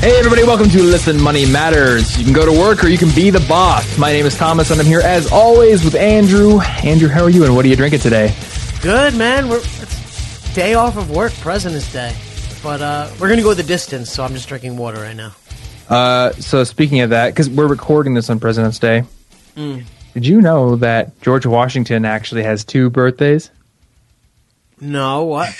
Hey everybody, welcome to Listen Money Matters. You can go to work or you can be the boss. My name is Thomas and I'm here as always with Andrew. Andrew, how are you and what are you drinking today? Good, man. It's day off of work, President's Day. But we're going to go the distance, so I'm just drinking water right now. So speaking of that, because we're recording this on President's Day, Did you know that George Washington actually has two birthdays? No, what?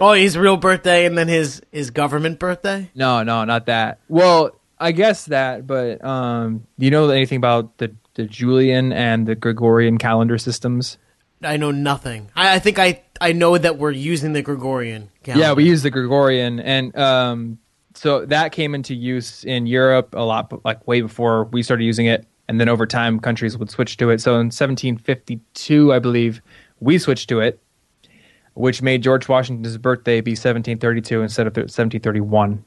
Oh, his real birthday and then his government birthday? No, not that. Well, I guess that, but do you know anything about the Julian and the Gregorian calendar systems? I know nothing. I think I know that we're using the Gregorian calendar. Yeah, we use the Gregorian, and so that came into use in Europe a lot, like way before we started using it, and then over time countries would switch to it. So in 1752, I believe, we switched to it, which made George Washington's birthday be 1732 instead of 1731.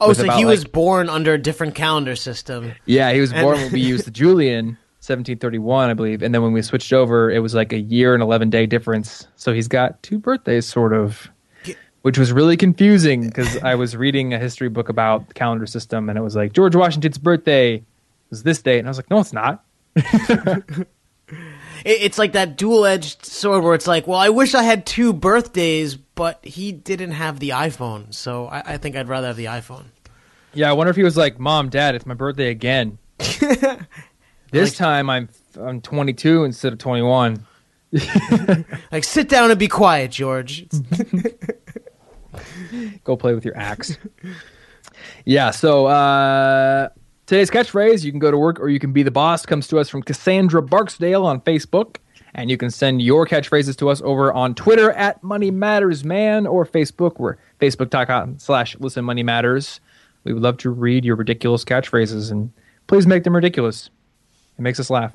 Oh, so he was born under a different calendar system. Yeah, he was born when we used the Julian, 1731, I believe. And then when we switched over, it was like a year and 11-day difference. So he's got two birthdays, sort of, which was really confusing because I was reading a history book about the calendar system, and it was like, George Washington's birthday was this date. And I was like, no, it's not. It's like that dual-edged sword where it's like, well, I wish I had two birthdays, but he didn't have the iPhone, so I think I'd rather have the iPhone. Yeah, I wonder if he was like, Mom, Dad, it's my birthday again. This time I'm 22 instead of 21. Like, sit down and be quiet, George. Go play with your axe. Yeah, so... Today's catchphrase, you can go to work or you can be the boss, comes to us from Cassandra Barksdale on Facebook. And you can send your catchphrases to us over on Twitter at Money Matters Man or Facebook. We're facebook.com/listenmoneymatters. We would love to read your ridiculous catchphrases, and please make them ridiculous. It makes us laugh.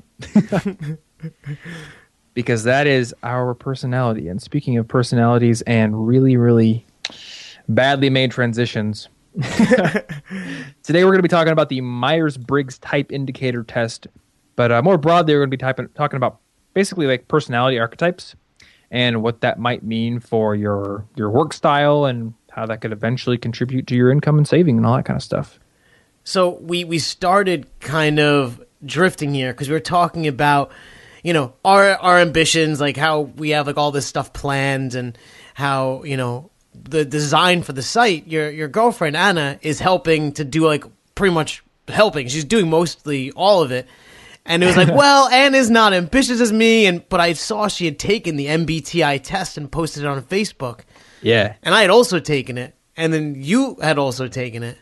Because that is our personality. And speaking of personalities and really, really badly made transitions... Today we're going to be talking about the Myers-Briggs Type Indicator test, but more broadly we're going to be talking about basically like personality archetypes and what that might mean for your work style and how that could eventually contribute to your income and saving and all that kind of stuff. So we started kind of drifting here because we were talking about, you know, our ambitions, like how we have like all this stuff planned and how, you know, the design for the site, your girlfriend Anna is helping to do like pretty much helping. She's doing mostly all of it. And it was like, well, Anna's not ambitious as me, but I saw she had taken the MBTI test and posted it on Facebook. Yeah. And I had also taken it. And then you had also taken it.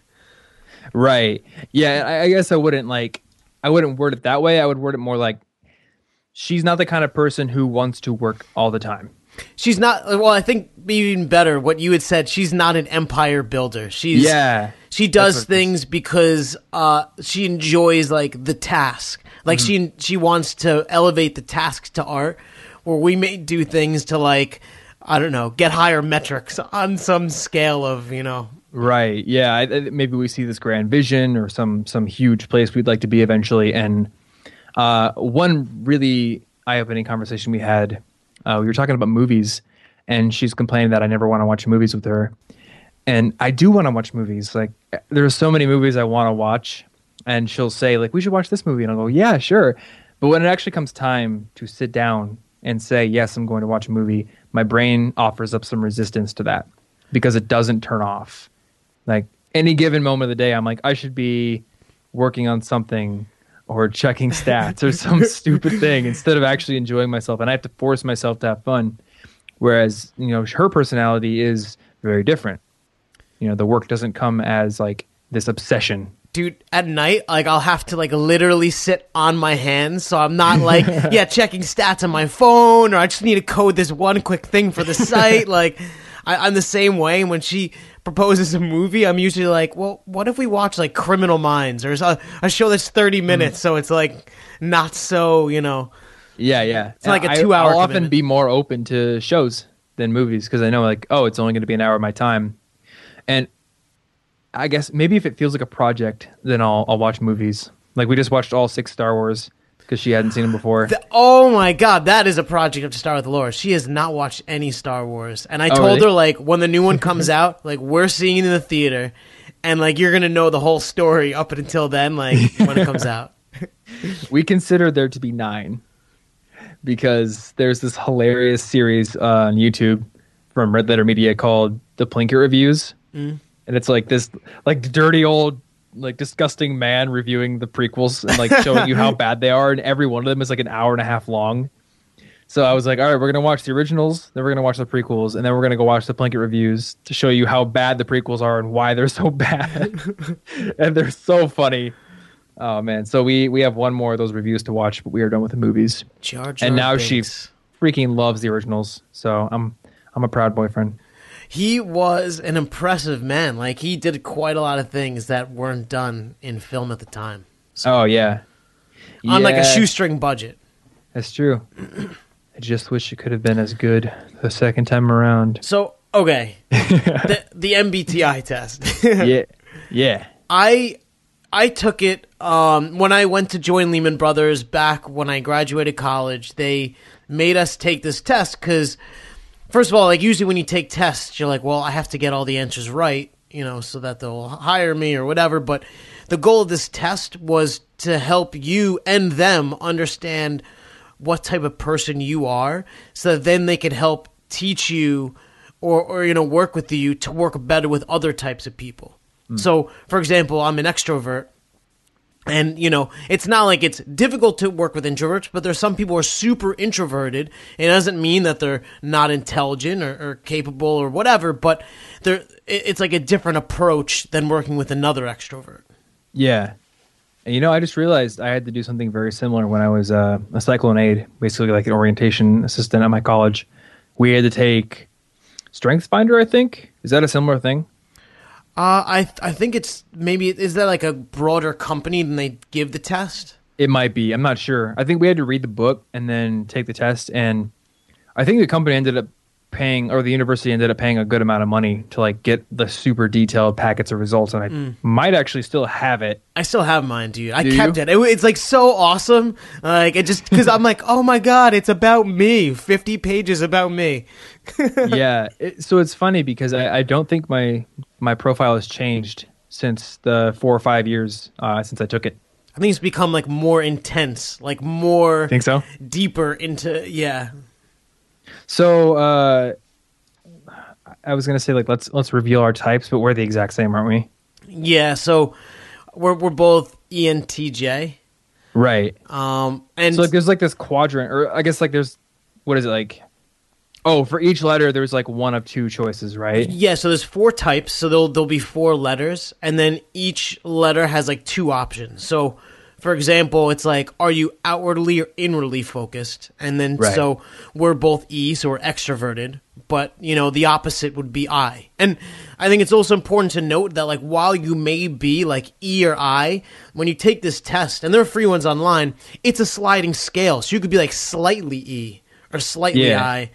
Right. Yeah, I guess I wouldn't word it that way. I would word it more like she's not the kind of person who wants to work all the time. She's not, well, I think even better what you had said, she's not an empire builder. She does things because she enjoys like the task. Like she wants to elevate the task to art, where we may do things to like, I don't know, get higher metrics on some scale of, you know. Right. Yeah. Maybe we see this grand vision or some huge place we'd like to be eventually. And one really eye-opening conversation we had, we were talking about movies, and she's complaining that I never want to watch movies with her. And I do want to watch movies. Like, there are so many movies I want to watch, and she'll say, like, we should watch this movie. And I'll go, yeah, sure. But when it actually comes time to sit down and say, yes, I'm going to watch a movie, my brain offers up some resistance to that because it doesn't turn off. Like, any given moment of the day, I'm like, I should be working on something or checking stats or some stupid thing instead of actually enjoying myself. And I have to force myself to have fun. Whereas, you know, her personality is very different. You know, the work doesn't come as like this obsession. Dude, at night, like I'll have to like literally sit on my hands. So I'm not like, yeah, checking stats on my phone, or I just need to code this one quick thing for the site. Like I'm the same way. And when she proposes a movie, I'm usually like, well, what if we watch like Criminal Minds or a show that's 30 minutes, so it's like not so, you know. Yeah. It's like a 2-hour I'll commitment. Often be more open to shows than movies because I know like, oh, it's only going to be an hour of my time. And I guess maybe if it feels like a project, then I'll watch movies. Like we just watched all 6 Star Wars because she hadn't seen him before. Oh my God, that is a project you have to start with Laura. She has not watched any Star Wars, and I told her, like, when the new one comes out, like, we're seeing it in the theater, and like you're gonna know the whole story up until then, like when it comes out. We consider there to be 9 because there's this hilarious series on YouTube from Red Letter Media called the Plinkett Reviews, and it's like this like dirty old, like, disgusting man reviewing the prequels and like showing you how bad they are, and every one of them is like an hour and a half long. So I was like, all right, we're gonna watch the originals, then we're gonna watch the prequels, and then we're gonna go watch the Plinkett Reviews to show you how bad the prequels are and why they're so bad. And they're so funny. Oh man! So we have one more of those reviews to watch, but we are done with the movies. Jar Jar and now Binks. She freaking loves the originals. So I'm a proud boyfriend. He was an impressive man. Like, he did quite a lot of things that weren't done in film at the time. So, oh yeah, on like a shoestring budget. That's true. I just wish it could have been as good the second time around. So okay, the MBTI test. yeah. I took it when I went to join Lehman Brothers back when I graduated college. They made us take this test because, first of all, like, usually when you take tests, you're like, well, I have to get all the answers right, you know, so that they'll hire me or whatever. But the goal of this test was to help you and them understand what type of person you are, so that then they could help teach you or you know, work with you to work better with other types of people. So, for example, I'm an extrovert, and, you know, it's not like it's difficult to work with introverts, but there's some people who are super introverted. It doesn't mean that they're not intelligent or capable or whatever, but it's like a different approach than working with another extrovert. Yeah. And, you know, I just realized I had to do something very similar when I was a cyclone aide, basically like an orientation assistant at my college. We had to take StrengthsFinder, I think. Is that a similar thing? I think it's maybe, is that like a broader company than they give the test? It might be. I'm not sure. I think we had to read the book and then take the test. And I think the company ended up paying, or the university ended up paying a good amount of money to like get the super detailed packets of results. And I might actually still have it. I still have mine, dude. I kept it. It's like so awesome. Like, it just, because I'm like, oh my God, it's about me. 50 pages about me. Yeah. So it's funny because I don't think my profile has changed since the 4 or 5 years since I took it. I think it's become like more intense, like more. Think so? Deeper into, yeah. So I was gonna say, like, let's reveal our types, but we're the exact same, aren't we? Yeah. So we're both ENTJ, right? And so like there's like this quadrant, or I guess like there's, what is it like? Oh, for each letter, there's like one of two choices, right? Yeah, so there's 4 types, so there'll be 4 letters, and then each letter has like 2 options. So, for example, it's like, are you outwardly or inwardly focused? And then, right. So we're both E, so we're extroverted, but, you know, the opposite would be I. And I think it's also important to note that, like, while you may be like E or I, when you take this test, and there are free ones online, it's a sliding scale, so you could be like slightly E or slightly I.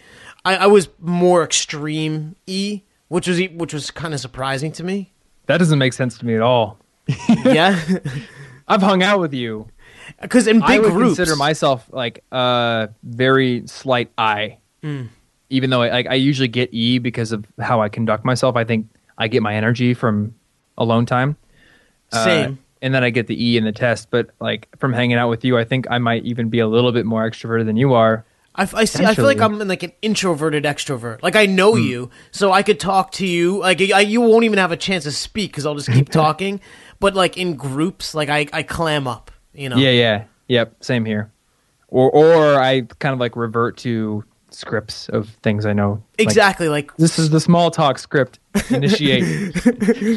I was more extreme E, which was kind of surprising to me. That doesn't make sense to me at all. Yeah, I've hung out with you because in big groups, I would consider myself like a very slight I, even though I usually get E because of how I conduct myself. I think I get my energy from alone time. Same. And then I get the E in the test, but like from hanging out with you, I think I might even be a little bit more extroverted than you are. I see. I feel like I'm like an introverted extrovert. Like, I know you, so I could talk to you. Like, you won't even have a chance to speak because I'll just keep talking. But like in groups, like I clam up. You know. Yeah. Yep. Same here. Or I kind of like revert to scripts of things I know. Exactly. Like this is the small talk script. Initiate.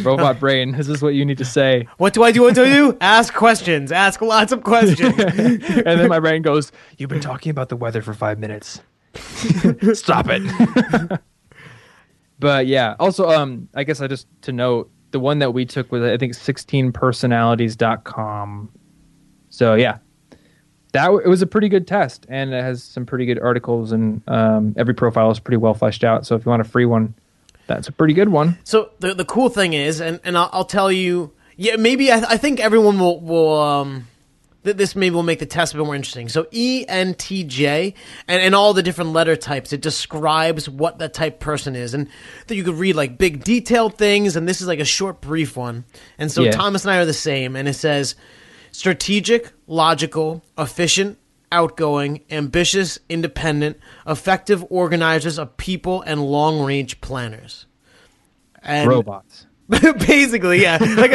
Robot brain. This is what you need to say. What do I do? What do I do? Ask questions. Ask lots of questions. And then my brain goes, you've been talking about the weather for 5 minutes. Stop it. But yeah. Also, I guess I just to note, the one that we took was, I think, 16personalities.com. So yeah. It was a pretty good test, and it has some pretty good articles, and every profile is pretty well fleshed out. So if you want a free one, that's a pretty good one. So the cool thing is, and I'll tell you, yeah, maybe I think everyone will that this maybe will make the test a bit more interesting. So ENTJ and all the different letter types, it describes what that type person is. And that you could read like big detailed things, and this is like a short brief one. And so Thomas and I are the same. And it says strategic, logical, efficient, outgoing, ambitious, independent, effective organizers of people, and long-range planners. And robots. Basically, yeah. Like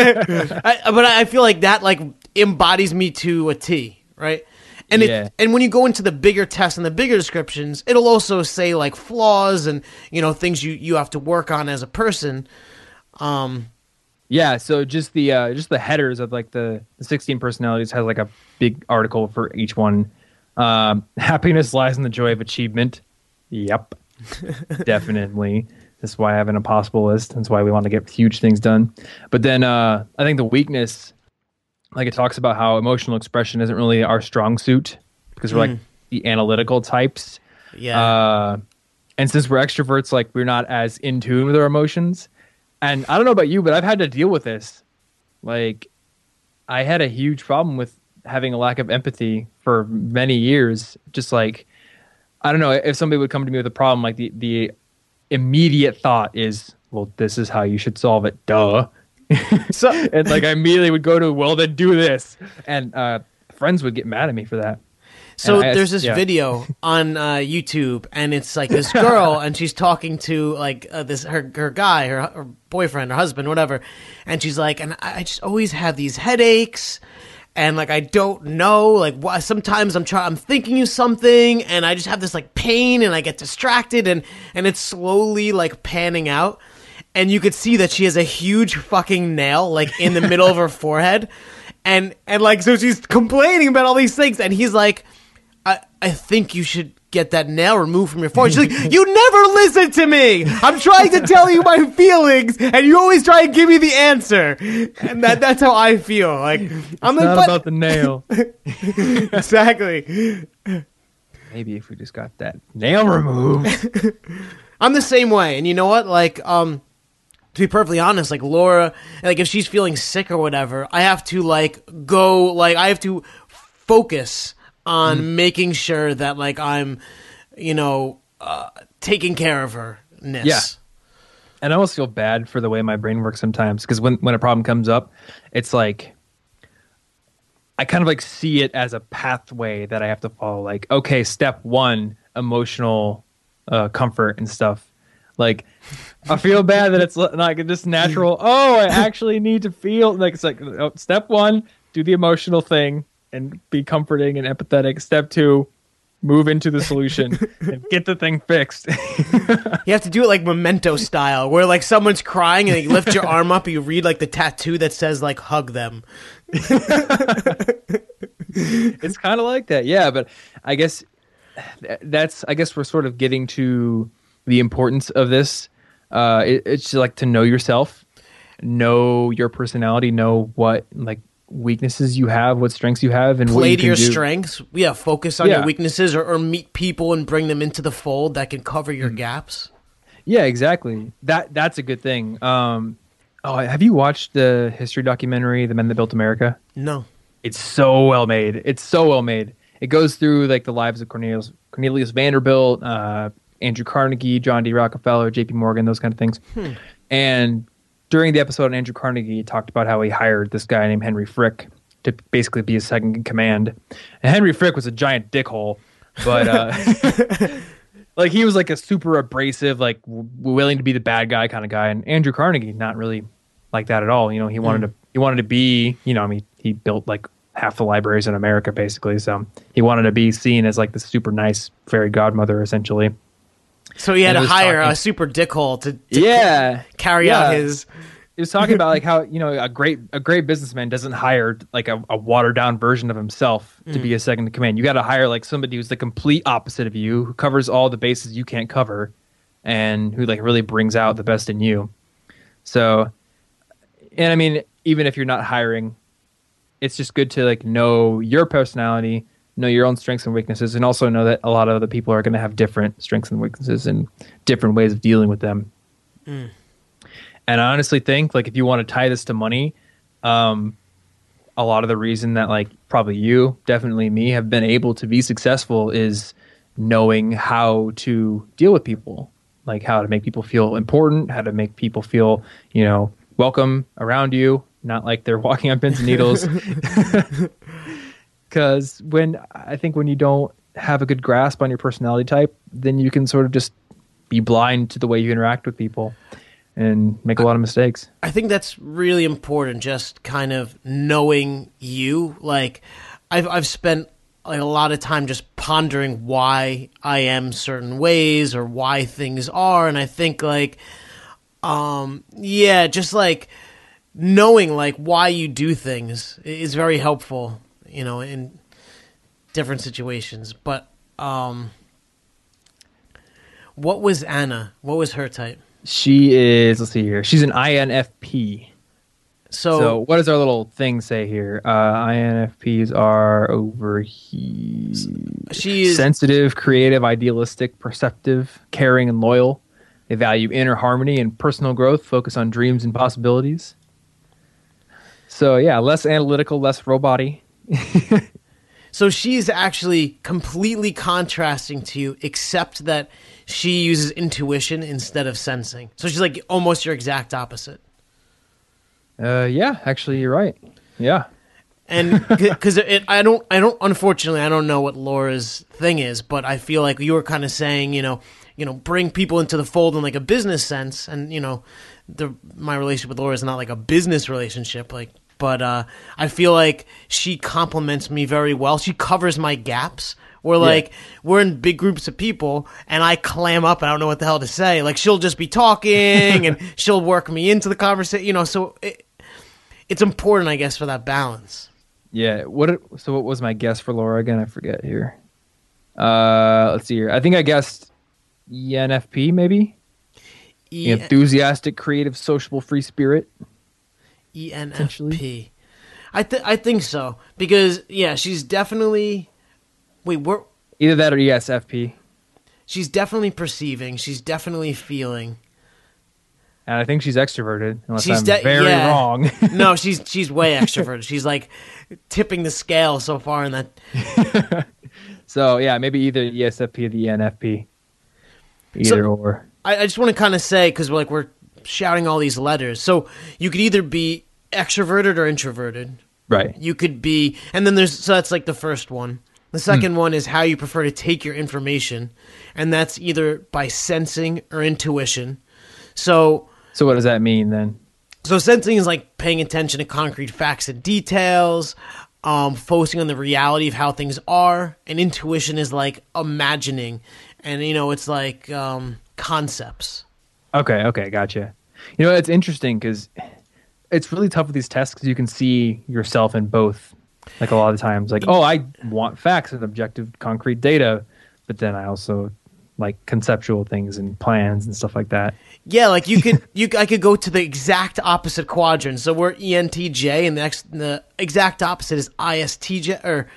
but I feel like that like embodies me to a T, right? And and when you go into the bigger tests and the bigger descriptions, it'll also say like flaws and, you know, things you have to work on as a person. Yeah, so just the headers of like the 16 personalities has like a big article for each one. Happiness lies in the joy of achievement. Yep. Definitely. That's why I have an impossible list. That's why we want to get huge things done. But then I think the weakness, like it talks about how emotional expression isn't really our strong suit because we're like the analytical types. Yeah. And since we're extroverts, like we're not as in tune with our emotions. And I don't know about you, but I've had to deal with this. Like I had a huge problem with having a lack of empathy for many years. Just like, I don't know, if somebody would come to me with a problem, like the immediate thought is, well, this is how you should solve it, duh. So, and like I immediately would go to, well, then do this. And friends would get mad at me for that. So there's this video on YouTube, and it's like this girl, and she's talking to like this her guy, her boyfriend, her husband, whatever, and she's like, and I just always have these headaches, and like I don't know, like why. Sometimes I'm thinking of something, and I just have this like pain, and I get distracted, and it's slowly like panning out, and you could see that she has a huge fucking nail like in the middle of her forehead, and like so she's complaining about all these things, and he's like, I think you should get that nail removed from your forehead. She's like, you never listen to me. I'm trying to tell you my feelings, and you always try and give me the answer. And that's how I feel. Like it's not about the nail. Exactly. Maybe if we just got that nail removed. I'm the same way, and you know what? Like, to be perfectly honest, like Laura, like if she's feeling sick or whatever, I have to like go, like I have to focus on making sure that like I'm, you know, taking care of her-ness. Yeah. And I almost feel bad for the way my brain works sometimes, because when a problem comes up, it's like I kind of like see it as a pathway that I have to follow. Like, okay, step one, emotional comfort and stuff. Like, I feel bad that it's like just natural. Oh, I actually need to feel like it's like, oh, step one, do the emotional thing and be comforting and empathetic. Step two, move into the solution and get the thing fixed. You have to do it like Memento style, where like someone's crying and you lift your arm up and you read like the tattoo that says like hug them. It's kind of like that. Yeah. But I guess we're sort of getting to the importance of this. It's like to know yourself, know your personality, know what like weaknesses you have, what strengths you have, and play to your strengths. Yeah, focus on your weaknesses, or meet people and bring them into the fold that can cover your gaps. Yeah, exactly. That's a good thing. Oh, have you watched the history documentary The Men That Built America? No. It's so well made. It goes through like the lives of Cornelius Vanderbilt, Andrew Carnegie, John D. Rockefeller, J.P. Morgan, those kind of things. And during the episode on Andrew Carnegie, he talked about how he hired this guy named Henry Frick to basically be his second in command. And Henry Frick was a giant dickhole, but like he was like a super abrasive, like willing to be the bad guy kind of guy. And Andrew Carnegie, not really like that at all. You know, he wanted to be, you know, I mean, he built like half the libraries in America basically. So he wanted to be seen as like the super nice fairy godmother essentially. So he had to hire a super dickhole to carry out his... He was talking about like how, you know, a great businessman doesn't hire like a watered-down version of himself to be a second in command. You got to hire like somebody who's the complete opposite of you, who covers all the bases you can't cover, and who like really brings out the best in you. So, and I mean, even if you're not hiring, it's just good to like know your personality, know your own strengths and weaknesses, and also know that a lot of other people are going to have different strengths and weaknesses and different ways of dealing with them. And I honestly think, like, if you want to tie this to money, a lot of the reason that, like, probably you, definitely me, have been able to be successful is knowing how to deal with people, like how to make people feel important, how to make people feel, you know, welcome around you, not like they're walking on pins and needles. Because I think when you don't have a good grasp on your personality type, then you can sort of just be blind to the way you interact with people and make a lot of mistakes. I think that's really important, just kind of knowing you. Like, I've spent like a lot of time just pondering why I am certain ways or why things are, and I think like just like knowing like why you do things is very helpful, you know, in different situations. But what was Anna? What was her type? She is, let's see here, she's an INFP. So what does our little thing say here? INFPs are over here. She is sensitive, creative, idealistic, perceptive, caring, and loyal. They value inner harmony and personal growth, focus on dreams and possibilities. So yeah, less analytical, less robot-y. So she's actually completely contrasting to you, except that she uses intuition instead of sensing. So she's like almost your exact opposite. Yeah, actually, you're right. Yeah. And because I don't, unfortunately, I don't know what Laura's thing is, but I feel like you were kind of saying, you know, bring people into the fold in like a business sense. And, you know, my relationship with Laura is not like a business relationship, like, but I feel like she complements me very well. She covers my gaps. We're like, we're in big groups of people and I clam up and I don't know what the hell to say. Like, she'll just be talking and she'll work me into the conversation, you know, so it's important, I guess, for that balance. Yeah. So what was my guess for Laura again? I forget here. Let's see here. I think I guessed ENFP, maybe? Enthusiastic, creative, sociable, free spirit. ENFP. I think so, because she's definitely we're either that or ESFP. She's definitely perceiving, she's definitely feeling. And I think she's extroverted, unless she's I'm very wrong. No, she's way extroverted. She's like tipping the scale so far in that. So, yeah, maybe either ESFP or the ENFP. Either or. I just want to kind of say, cuz we're shouting all these letters. So you could either be extroverted or introverted. Right. You could be, and then so that's like the first one. The second one is how you prefer to take your information, and that's either by sensing or intuition. So what does that mean then? So sensing is like paying attention to concrete facts and details, focusing on the reality of how things are, and intuition is like imagining, and it's like concepts. Okay, gotcha. You know, it's interesting because it's really tough with these tests because you can see yourself in both. Like a lot of times, like, oh, I want facts and objective, concrete data, but then I also like conceptual things and plans and stuff like that. Yeah, like I could go to the exact opposite quadrant. So we're ENTJ, and the exact opposite is ISTJ or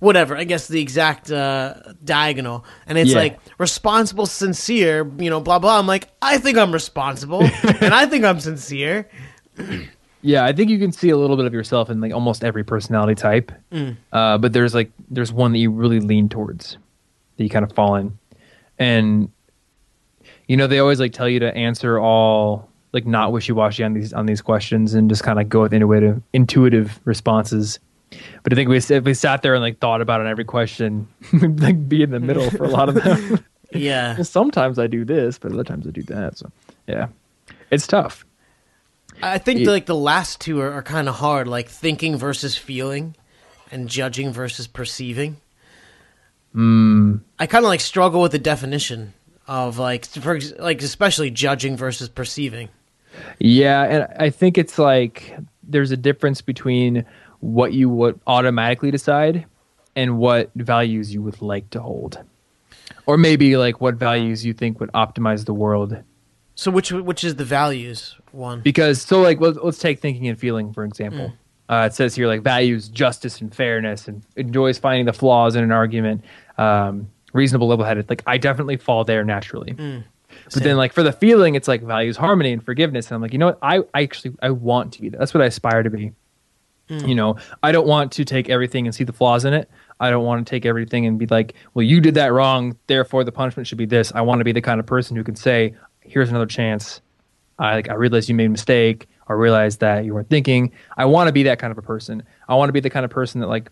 whatever. I guess the exact diagonal, and it's like responsible, sincere, blah blah. I'm like, I think I'm responsible, and I think I'm sincere. Yeah, I think you can see a little bit of yourself in like almost every personality type, but there's one that you really lean towards, that you kind of fall in, and they always like tell you to answer all like not wishy-washy on these questions and just kind of go with intuitive responses. But I think if we sat there and like thought about it on every question, we'd like be in the middle for a lot of them. Yeah, well, sometimes I do this, but other times I do that. So yeah, it's tough. I think the last two are kind of hard, like thinking versus feeling and judging versus perceiving. I kind of like struggle with the definition of especially judging versus perceiving. Yeah, and I think it's like there's a difference between what you would automatically decide and what values you would like to hold. Or maybe like what values you think would optimize the world. So which is the values one? Because let's take thinking and feeling for example. It says here like values justice and fairness and enjoys finding the flaws in an argument, reasonable, level-headed. Like I definitely fall there naturally. But then like for the feeling it's like values harmony and forgiveness, and I'm like, you know what? I want to be that. That's what I aspire to be. You know, I don't want to take everything and see the flaws in it. I don't want to take everything and be like, well, you did that wrong, therefore the punishment should be this. I want to be the kind of person who can say, here's another chance. I realize you made a mistake. I realize that you weren't thinking. I want to be that kind of a person. I want to be the kind of person that like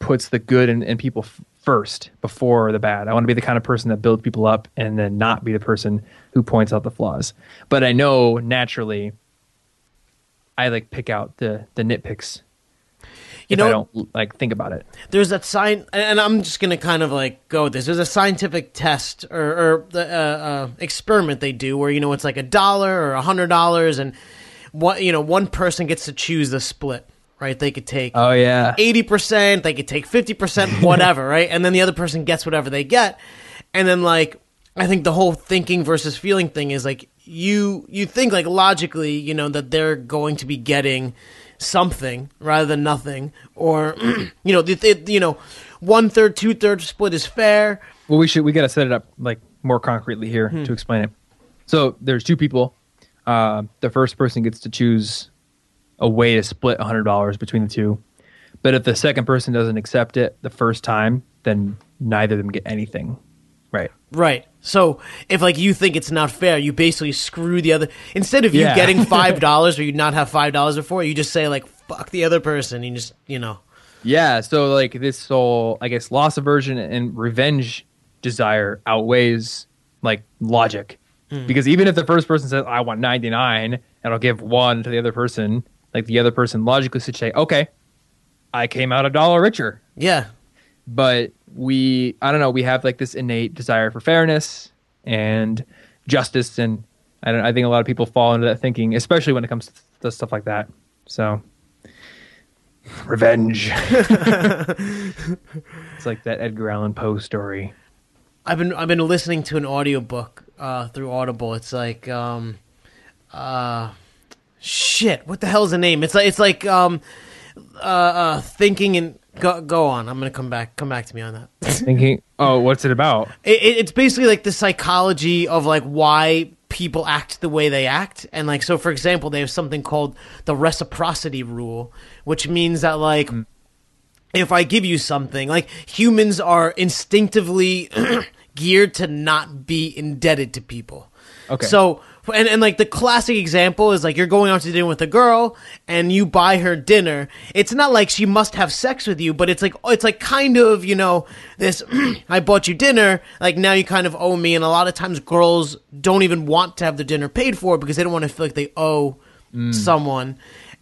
puts the good in people first before the bad. I want to be the kind of person that builds people up and then not be the person who points out the flaws. But I know naturally I like pick out the nitpicks. You know, I don't like think about it. There's that sign, and I'm just going to kind of like go with this. There's a scientific test or the experiment they do where, you know, it's like $1 or $100, and what, you know, one person gets to choose the split, right? They could take 80%, they could take 50%, whatever, right? And then the other person gets whatever they get. And then like, I think the whole thinking versus feeling thing is like, you think like logically, you know, that they're going to be getting something rather than nothing, or you know, you know, 1/3, 2/3 split is fair. Well, we gotta set it up like more concretely here to explain it. So there's two people. The first person gets to choose a way to split $100 between the two, but if the second person doesn't accept it the first time, then neither of them get anything. Right. So if like you think it's not fair, you basically screw the other. Instead of you getting $5 or you not have $5 before, you just say like fuck the other person. You just, you know. Yeah. So like this whole, I guess, loss aversion and revenge desire outweighs like logic, because even if the first person says I want 99 and I'll give $1 to the other person, like the other person logically should say, okay, I came out $1 richer. Yeah. But I don't know, we have like this innate desire for fairness and justice, and I think a lot of people fall into that thinking, especially when it comes to stuff like that. So, revenge. It's like that Edgar Allan Poe story. I've been listening to an audiobook through Audible. It's like shit, what the hell's the name? It's like thinking and. Go on. I'm going to come back to me on that. Thinking, oh, what's it about? It's basically like the psychology of like why people act the way they act. And like, so for example, they have something called the reciprocity rule, which means that like, if I give you something, like humans are instinctively geared to not be indebted to people. Okay. So, and like the classic example is like you're going out to dinner with a girl and you buy her dinner. It's not like she must have sex with you, but it's like kind of, you know, this I bought you dinner, like now you kind of owe me. And a lot of times girls don't even want to have the dinner paid for because they don't want to feel like they owe someone.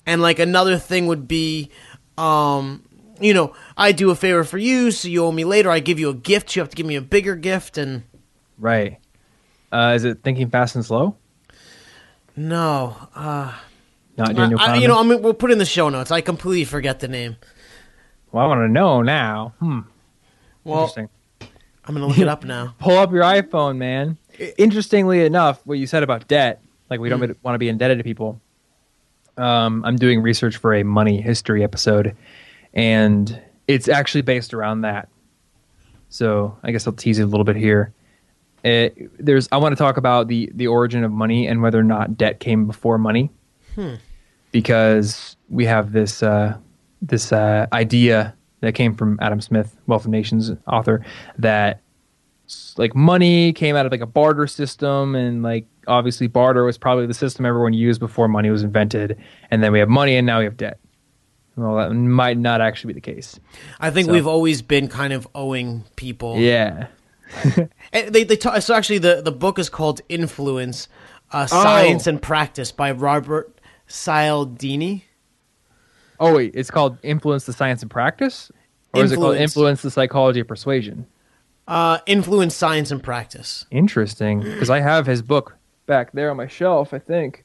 And like another thing would be you know, I do a favor for you, so you owe me later. I give you a gift, you have to give me a bigger gift. And right. Is it Thinking Fast and Slow? No, not Daniel Kahneman. You know, I mean, we'll put in the show notes. I completely forget the name. Well, I want to know now. Well, interesting. I'm gonna look it up now. Pull up your iPhone, man. Interestingly enough, what you said about debt, like we don't want to be indebted to people. I'm doing research for a money history episode, and it's actually based around that. So I guess I'll tease it a little bit here. I want to talk about the origin of money and whether or not debt came before money, because we have this this idea that came from Adam Smith, Wealth of Nations author, that like money came out of like a barter system, and like obviously barter was probably the system everyone used before money was invented, and then we have money and now we have debt. Well, that might not actually be the case. I think we've always been kind of owing people. Yeah. So actually, the book is called Influence: Science and Practice by Robert Cialdini. Oh wait, it's called Influence: The Science and Practice, or is it called Influence: The Psychology of Persuasion? Influence: Science and Practice. Interesting, because I have his book back there on my shelf. I think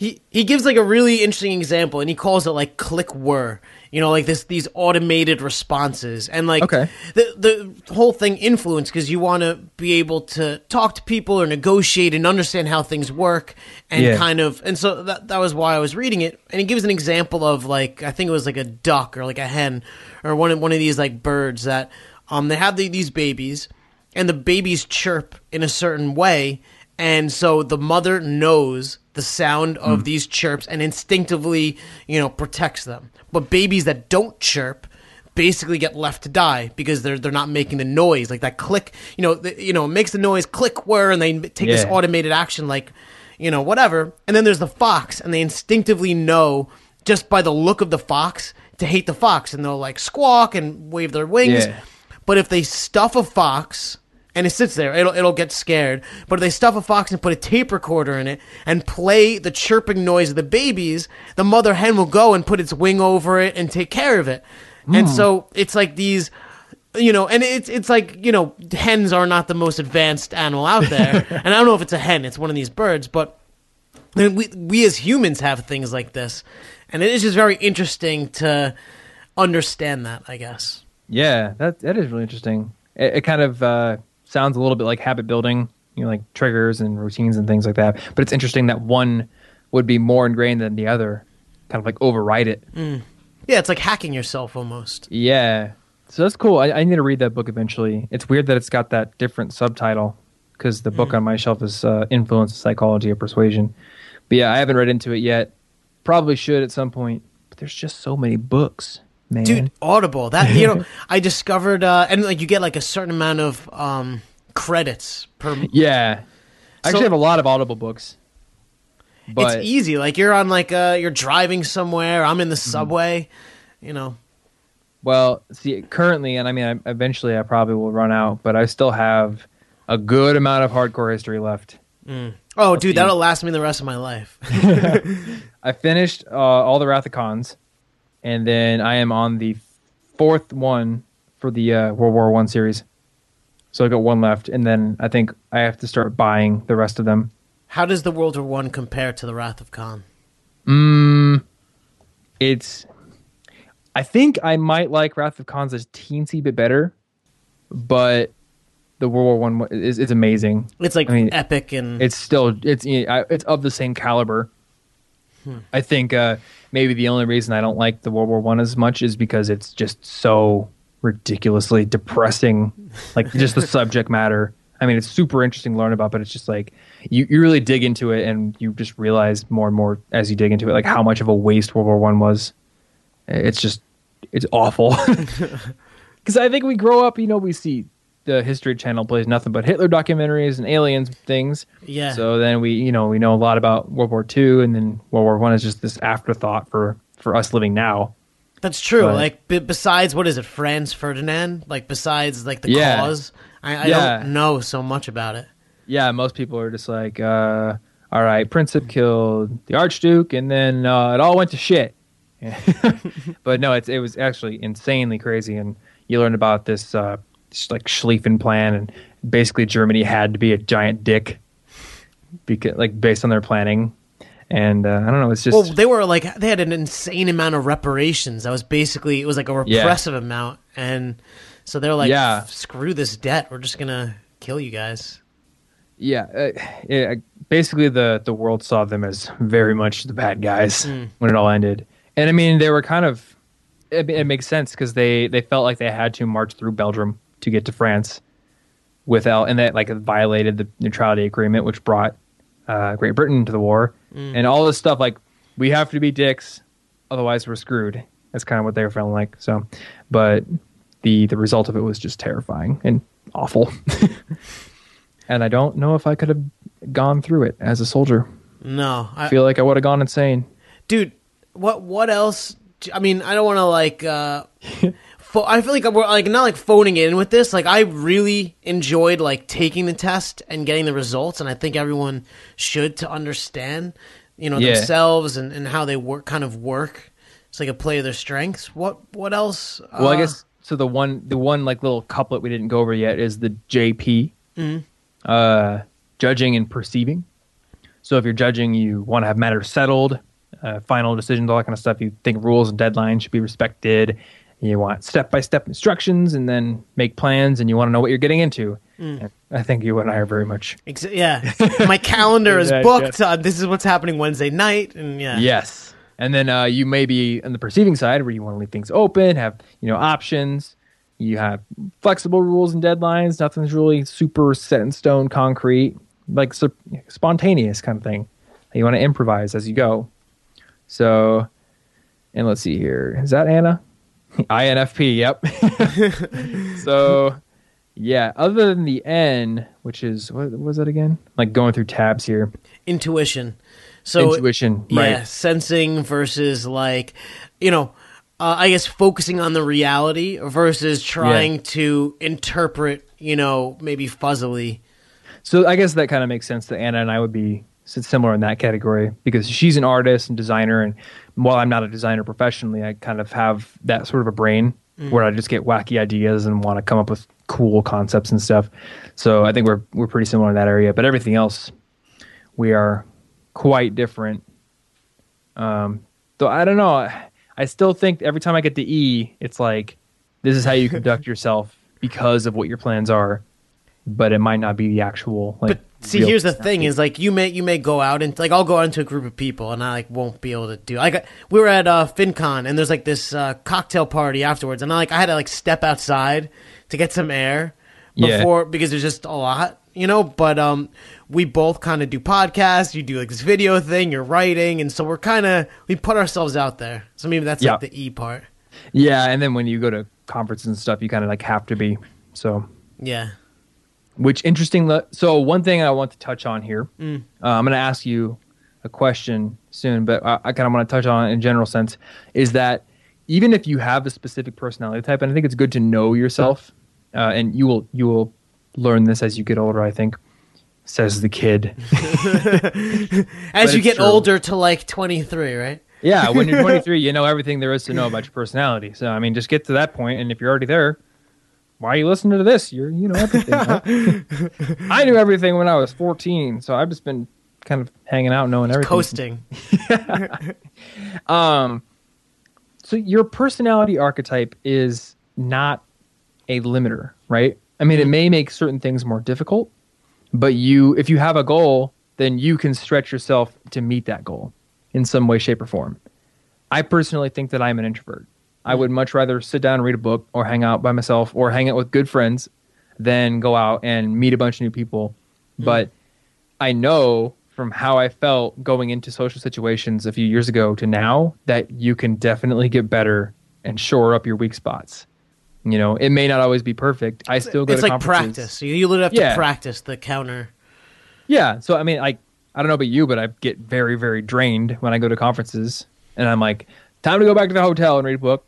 he gives like a really interesting example, and he calls it like click whir. You know, like these automated responses, and like the whole thing influence, because you want to be able to talk to people or negotiate and understand how things work, and kind of, and so that was why I was reading it. And he gives an example of like, I think it was like a duck or like a hen or one of these like birds that they have these babies, and the babies chirp in a certain way, and so the mother knows the sound of these chirps and instinctively, you know, protects them. But babies that don't chirp basically get left to die because they're not making the noise, like that click, you know, it makes the noise click whir, and they take this automated action, like, you know, whatever. And then there's the fox, and they instinctively know just by the look of the fox to hate the fox, and they'll like squawk and wave their wings. Yeah. But if they stuff a fox and it sits there, it'll get scared. But if they stuff a fox and put a tape recorder in it and play the chirping noise of the babies, the mother hen will go and put its wing over it and take care of it. And so it's like these, you know, and it's like, you know, hens are not the most advanced animal out there. And I don't know if it's a hen, it's one of these birds, but we as humans have things like this. And it is just very interesting to understand that, I guess. Yeah, that is really interesting. It kind of sounds a little bit like habit building, you know, like triggers and routines and things like that. But it's interesting that one would be more ingrained than the other, kind of like override it. Yeah, it's like hacking yourself almost. Yeah, so that's cool. I need to read that book eventually. It's weird that it's got that different subtitle because the book on my shelf is Influence: Psychology of Persuasion. But yeah, I haven't read into it yet. Probably should at some point. But there's just so many books. Man. Dude, Audible. That, you know, I discovered, and like you get like a certain amount of credits per. Yeah, I actually have a lot of Audible books. But it's easy. Like you're on like you're driving somewhere. I'm in the subway. You know. Well, see, currently, and I mean, eventually, I probably will run out. But I still have a good amount of Hardcore History left. Oh, dude, that'll last me the rest of my life. I finished all the Wrath of Khans. And then I am on the fourth one for the World War I series. So I got one left. And then I think I have to start buying the rest of them. How does the World War I compare to the Wrath of Khan? I think I might like Wrath of Khan's a teensy bit better. But the World War I is amazing. It's like epic. And it's of the same caliber. I think maybe the only reason I don't like the World War I as much is because it's just so ridiculously depressing, like just the subject matter. I mean, it's super interesting to learn about, but it's just like you really dig into it and you just realize more and more as you dig into it, like how much of a waste World War I was. It's awful. Because I think we grow up, you know, we see the History Channel plays nothing but Hitler documentaries and aliens things. Yeah. So then we know a lot about World War II, and then World War I is just this afterthought for us living now. That's true. But, like besides, what is it, Franz Ferdinand? Like besides like the cause, I don't know so much about it. Yeah, most people are just like, all right, Princip killed the Archduke, and then it all went to shit. But no, it was actually insanely crazy, and you learn about this. Like Schlieffen plan, and basically Germany had to be a giant dick because, like, based on their planning, and I don't know. It's just they were like they had an insane amount of reparations. That was basically it was like a repressive amount, and so they're like, screw this debt, we're just gonna kill you guys. Yeah, basically the world saw them as very much the bad guys when it all ended, and I mean they were kind of. It makes sense because they felt like they had to march through Belgium to get to France and that like violated the neutrality agreement, which brought Great Britain to the war and all this stuff. Like we have to be dicks, otherwise we're screwed. That's kind of what they were feeling like. So, but the result of it was just terrifying and awful. And I don't know if I could have gone through it as a soldier. No, I feel like I would have gone insane, dude. What else? I mean, I don't want to like. I feel like we're like not like phoning in with this. Like, I really enjoyed like taking the test and getting the results, and I think everyone should to understand, you know, themselves and how they work, so they can play their strengths. What else? Well, I guess so. The one like little couplet we didn't go over yet is the JP, judging and perceiving. So if you're judging, you want to have matters settled. Final decisions, all that kind of stuff. You think rules and deadlines should be respected. You want step-by-step instructions and then make plans, and you want to know what you're getting into. I think you and I are very much... yeah. My calendar is booked. Yes. This is what's happening Wednesday night. And Yes. And then you may be on the perceiving side where you want to leave things open, have options. You have flexible rules and deadlines. Nothing's really super set in stone, concrete, like spontaneous kind of thing. You want to improvise as you go. So, and let's see here. Is that Anna? INFP, yep. So, yeah, other than the N, which is, what was that again? Like going through tabs here. Intuition. So intuition, right. Yeah, sensing versus like, you know, I guess focusing on the reality versus trying to interpret, you know, maybe fuzzily. So I guess that kind of makes sense that Anna and I would be similar in that category because she's an artist and designer. And while I'm not a designer professionally, I kind of have that sort of a brain where I just get wacky ideas and want to come up with cool concepts and stuff. So I think we're pretty similar in that area. But everything else, we are quite different. So I don't know. I still think every time I get to E, it's like, this is how you conduct yourself because of what your plans are, but it might not be the actual. Like, but see, here's the thing is like, you may go out and like, I'll go out into a group of people and I like won't be able to do, like we were at FinCon and there's like this cocktail party afterwards. And I had to like step outside to get some air before, because there's just a lot, you know, but we both kind of do podcasts. You do like this video thing, you're writing. And so we're kind of, we put ourselves out there. So maybe that's like the E part. Yeah. And then when you go to conferences and stuff, you kind of like have to be. So, yeah. Which interesting. So one thing I want to touch on here, I'm going to ask you a question soon, but I kind of want to touch on it in general sense is that even if you have a specific personality type, and I think it's good to know yourself and you will learn this as you get older, I think. Says the kid. As you get older to like 23, right? Yeah, when you're 23, you know everything there is to know about your personality. So, I mean, just get to that point, and if you're already there, why are you listening to this? You know everything. Right? I knew everything when I was 14, so I've just been kind of hanging out knowing everything. Coasting. So your personality archetype is not a limiter, right? I mean, it may make certain things more difficult, but if you have a goal, then you can stretch yourself to meet that goal in some way, shape, or form. I personally think that I'm an introvert. I would much rather sit down and read a book or hang out by myself or hang out with good friends than go out and meet a bunch of new people. But I know from how I felt going into social situations a few years ago to now that you can definitely get better and shore up your weak spots. You know, it may not always be perfect. I still go to conferences. It's like practice. You literally have to practice the counter. Yeah. So, I mean, I don't know about you, but I get very, very drained when I go to conferences. And I'm like, time to go back to the hotel and read a book.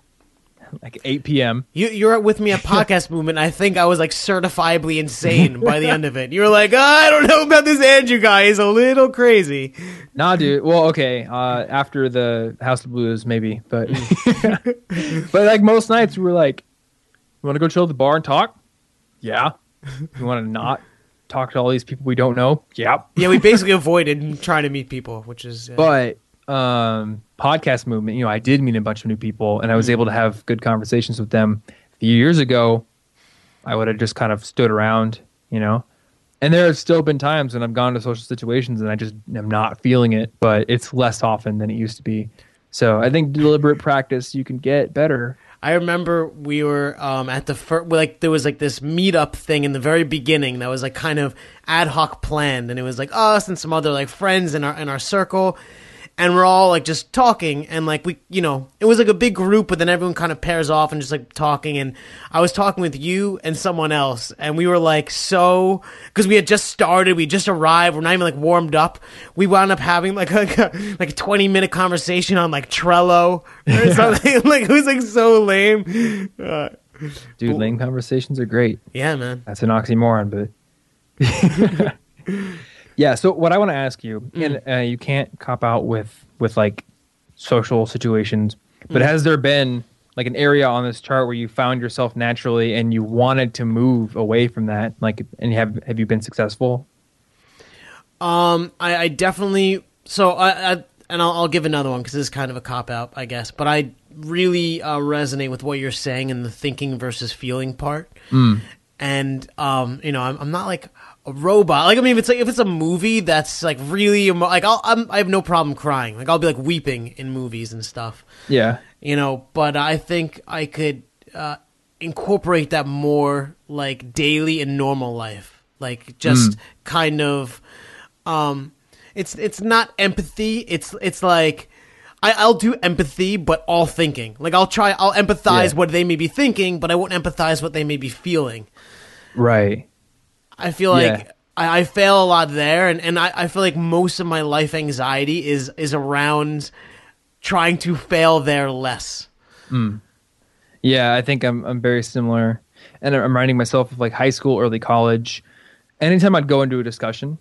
Like 8 p.m. You're with me at Podcast Movement. I think I was like certifiably insane by the end of it. You were like, oh, I don't know about this Andrew guy. He's a little crazy. Nah, dude. Well, okay. After the House of Blues, maybe. But, but like most nights we were like, you want to go chill at the bar and talk? Yeah. You want to not talk to all these people we don't know? Yeah. Yeah, we basically avoided trying to meet people, which is... But Podcast Movement, you know, I did meet a bunch of new people, and I was able to have good conversations with them. A few years ago, I would have just kind of stood around, you know. And there have still been times when I've gone to social situations and I just am not feeling it, but it's less often than it used to be. So I think deliberate practice, you can get better. I remember we were at the first, like there was like this meetup thing in the very beginning that was like kind of ad hoc planned, and it was like us and some other like friends in our circle, and we're all like just talking, and like we, you know, it was like a big group, but then everyone kind of pairs off and just like talking, and I was talking with you and someone else, and we were like so, because we had just started, we just arrived, we're not even like warmed up, we wound up having like a 20-minute conversation on like Trello or something. Like it was like so lame. Dude, lame conversations are great. Yeah, man. That's an oxymoron, but yeah. So what I want to ask you, and you can't cop out with like social situations, but has there been like an area on this chart where you found yourself naturally and you wanted to move away from that? Like, and have you been successful? I definitely, so I and I'll give another one because this is kind of a cop out, I guess, but I really resonate with what you're saying and the thinking versus feeling part. And, you know, I'm not like a robot. Like, I mean, if it's a movie that's like really like I have no problem crying. Like I'll be like weeping in movies and stuff. Yeah. You know, but I think I could incorporate that more like daily in normal life. Like just kind of It's not empathy. It's like I'll do empathy, but all thinking. Like I'll empathize what they may be thinking, but I won't empathize what they may be feeling. Right. I feel like I fail a lot there, and I feel like most of my life anxiety is around trying to fail there less. Mm. Yeah, I think I'm very similar, and I'm reminding myself of like high school, early college. Anytime I'd go into a discussion,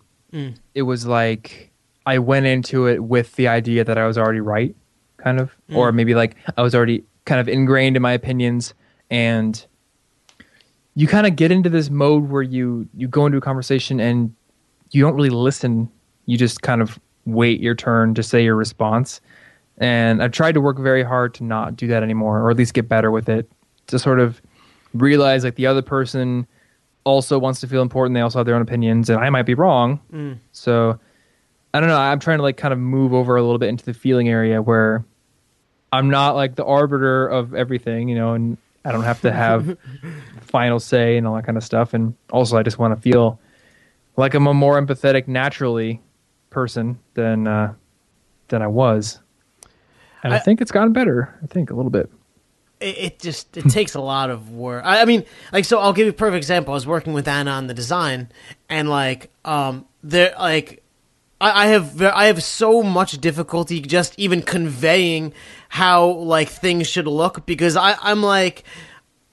it was like I went into it with the idea that I was already right, kind of, or maybe like I was already kind of ingrained in my opinions. And you kind of get into this mode where you go into a conversation and you don't really listen. You just kind of wait your turn to say your response. And I've tried to work very hard to not do that anymore, or at least get better with it, to sort of realize like the other person also wants to feel important. They also have their own opinions, and I might be wrong. So I don't know. I'm trying to like kind of move over a little bit into the feeling area where I'm not like the arbiter of everything, you know, and I don't have to have final say and all that kind of stuff. And also I just want to feel like I'm a more empathetic naturally person than I was. And I think it's gotten better. I think a little bit. It takes a lot of work. I mean, like, so I'll give you a perfect example. I was working with Anna on the design, and like, I have so much difficulty just even conveying how like things should look, because I'm like,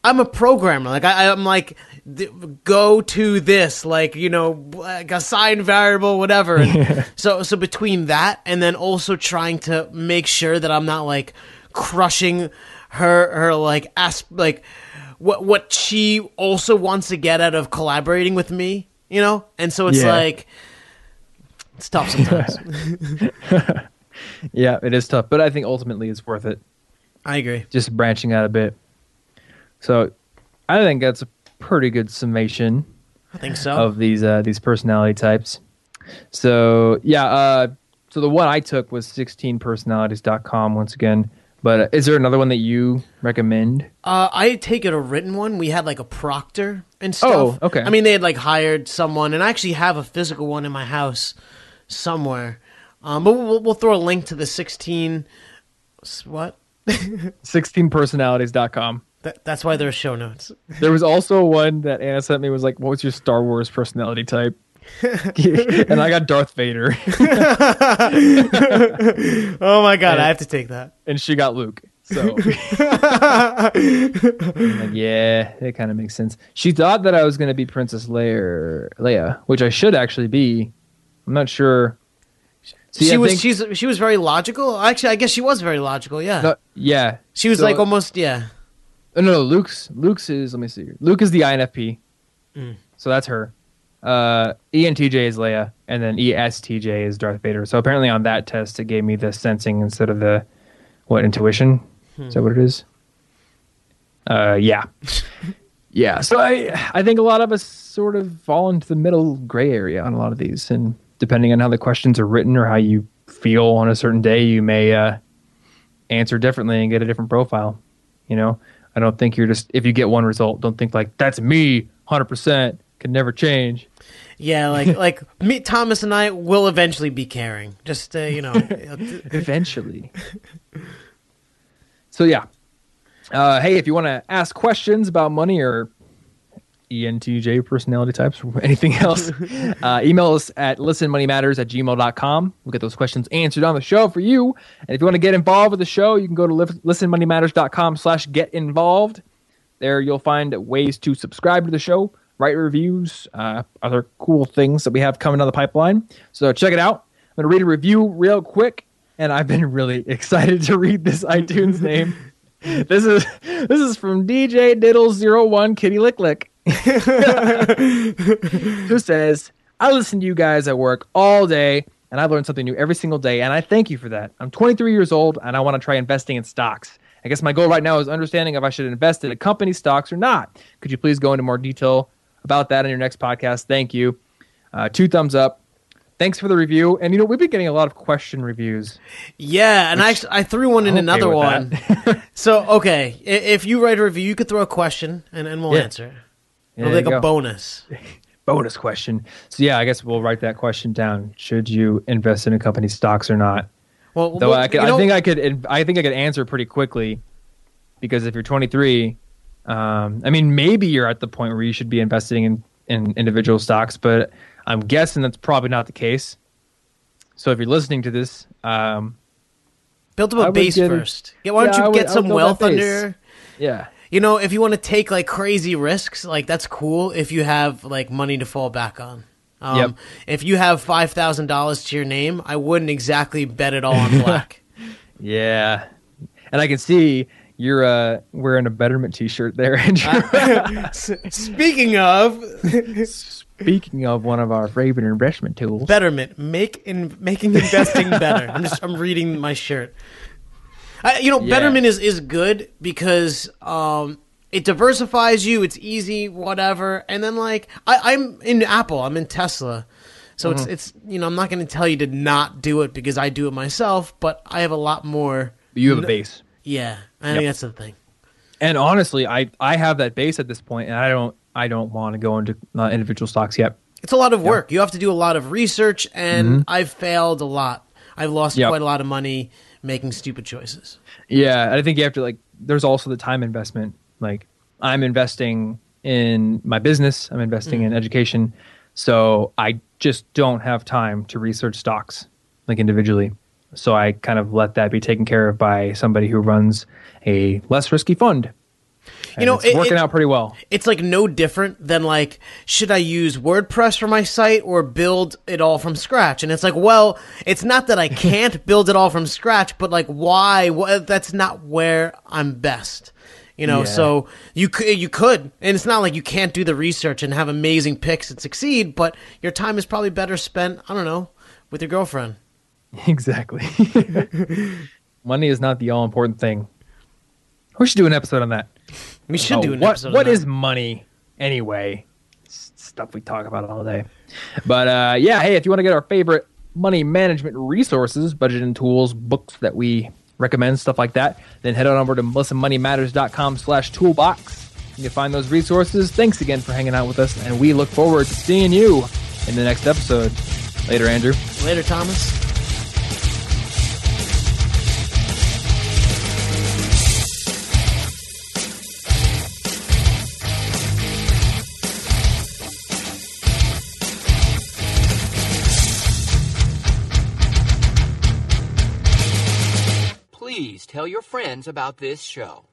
I'm a programmer. Like I'm like, go to this, like, you know, like assign variable, whatever. And so between that and then also trying to make sure that I'm not like crushing her like what she also wants to get out of collaborating with me, you know? And so it's like, it's tough sometimes. Yeah, it is tough, but I think ultimately it's worth it. I agree. Just branching out a bit. So I think that's a pretty good summation. I think so. Of these personality types. So yeah, so the one I took was 16personalities.com once again. But is there another one that you recommend? I take it a written one. We had like a proctor and stuff. Oh, okay. I mean, they had like hired someone, and I actually have a physical one in my house somewhere. But we'll throw a link to the 16personalities.com. That's why there are show notes. There was also one that Anna sent me was like, what was your Star Wars personality type? And I got Darth Vader. Oh my god, I have to take that. And she got Luke. So like, yeah, it kind of makes sense. She thought that I was going to be Princess Leia, which I should actually be. I'm not sure. See, she was very logical. Actually, I guess she was very logical. Yeah. No, yeah. She was like almost No, Luke's is. Let me see. Luke is the INFP. So that's her. ENTJ is Leia, and then ESTJ is Darth Vader. So apparently on that test, it gave me the sensing instead of the, intuition? Is that what it is? Yeah. Yeah, so I think a lot of us sort of fall into the middle gray area on a lot of these, and depending on how the questions are written or how you feel on a certain day, you may answer differently and get a different profile, you know? I don't think you're just, if you get one result, don't think like, that's me, 100%. Could never change. Yeah, like me, Thomas, and I will eventually be caring. Just you know, eventually. So yeah, hey, if you want to ask questions about money or ENTJ personality types or anything else, email us at listenmoneymatters@gmail.com. We'll get those questions answered on the show for you. And if you want to get involved with the show, you can go to listenmoneymatters.com/get involved. There, you'll find ways to subscribe to the show, write reviews, other cool things that we have coming down the pipeline. So check it out. I'm going to read a review real quick, and I've been really excited to read this iTunes name. This is from DJ Diddle01 Kitty Lick Lick, who says, I listen to you guys at work all day, and I learn something new every single day, and I thank you for that. I'm 23 years old, and I want to try investing in stocks. I guess my goal right now is understanding if I should invest in a company's stocks or not. Could you please go into more detail about that in your next podcast? Thank you. 2 thumbs up. Thanks for the review. And you know, we've been getting a lot of question reviews. Yeah, and I threw one in another one. So okay, if you write a review, you could throw a question and we'll answer it. It'll be like a bonus. bonus question. So yeah, I guess we'll write that question down. Should you invest in a company's stocks or not? Well, though I think I could answer pretty quickly, because if you're 23, I mean, maybe you're at the point where you should be investing in individual stocks, but I'm guessing that's probably not the case. So if you're listening to this, build up a base first. Why don't you get some wealth under? Yeah. You know, if you want to take like crazy risks, like that's cool if you have like money to fall back on. If you have $5,000 to your name, I wouldn't exactly bet it all on black. Yeah. And I can see you're wearing a Betterment t-shirt there, Andrew. Speaking of one of our favorite investment tools, Betterment, making investing better. I'm reading my shirt. Betterment is good because it diversifies you. It's easy, whatever. And then like I'm in Apple, I'm in Tesla, so mm-hmm. it's I'm not going to tell you to not do it because I do it myself. But I have a lot more. You have a base. Yeah, I think that's the thing. And honestly, I have that base at this point, and I don't want to go into individual stocks yet. It's a lot of work. You have to do a lot of research, and mm-hmm. I've failed a lot. I've lost quite a lot of money making stupid choices. Yeah, I think you have to there's also the time investment. Like I'm investing in my business, I'm investing in education, so I just don't have time to research stocks like individually. So I kind of let that be taken care of by somebody who runs a less risky fund. It's working out pretty well. It's like no different than like, should I use WordPress for my site or build it all from scratch? And it's like, well, it's not that I can't build it all from scratch, but like, why? That's not where I'm best. So you could, and it's not like you can't do the research and have amazing picks and succeed, but your time is probably better spent, I don't know, with your girlfriend. Exactly. Money is not the all-important thing. We should do an episode on that. We should do an episode on that. What is money anyway? It's stuff we talk about all day. But hey, if you want to get our favorite money management resources, budgeting tools, books that we recommend, stuff like that, then head on over to MelissaMoneyMatters.com/toolbox. You can find those resources. Thanks again for hanging out with us, and we look forward to seeing you in the next episode. Later, Andrew. Later, Thomas. Tell your friends about this show.